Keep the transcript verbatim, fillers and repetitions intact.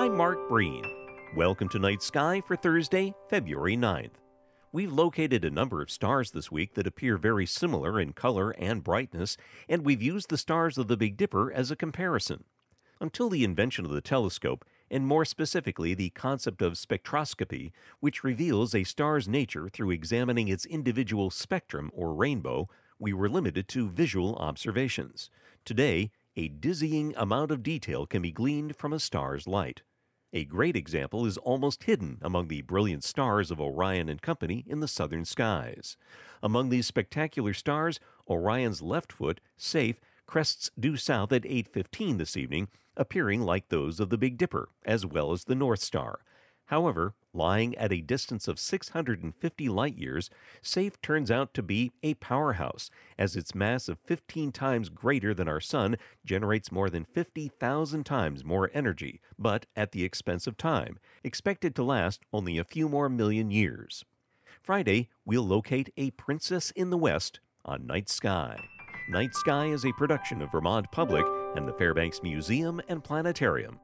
I'm Mark Breen. Welcome to Night Sky for Thursday, February ninth. We've located a number of stars this week that appear very similar in color and brightness, and we've used the stars of the Big Dipper as a comparison. Until the invention of the telescope, and more specifically the concept of spectroscopy, which reveals a star's nature through examining its individual spectrum or rainbow, we were limited to visual observations. Today, a dizzying amount of detail can be gleaned from a star's light. A great example is almost hidden among the brilliant stars of Orion and company in the southern skies. Among these spectacular stars, Orion's left foot, Saiph, crests due south at eight fifteen this evening, appearing like those of the Big Dipper, as well as the North Star. However, lying at a distance of six hundred fifty light-years, Saiph turns out to be a powerhouse, as its mass of fifteen times greater than our Sun generates more than fifty thousand times more energy, but at the expense of time, expected to last only a few more million years. Friday, we'll locate a princess in the west on Night Sky. Night Sky is a production of Vermont Public and the Fairbanks Museum and Planetarium.